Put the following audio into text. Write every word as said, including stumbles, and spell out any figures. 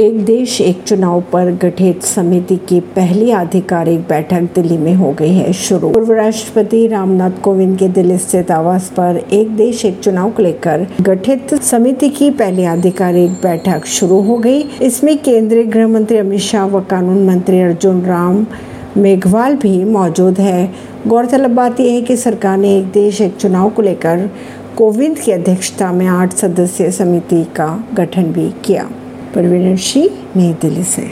एक देश एक चुनाव पर गठित समिति की पहली आधिकारिक बैठक दिल्ली में हो गई है शुरू। पूर्व राष्ट्रपति रामनाथ कोविंद के दिल्ली स्थित आवास पर एक देश एक चुनाव को लेकर गठित समिति की पहली आधिकारिक बैठक शुरू हो गई। इसमें केंद्रीय गृह मंत्री अमित शाह व कानून मंत्री अर्जुन राम मेघवाल भी मौजूद है। गौरतलब बात यह है कि सरकार ने एक देश एक चुनाव को लेकर कोविंद की अध्यक्षता में आठ सदस्यीय समिति का गठन भी किया। परवीण अर्शी, नई दिल्ली से।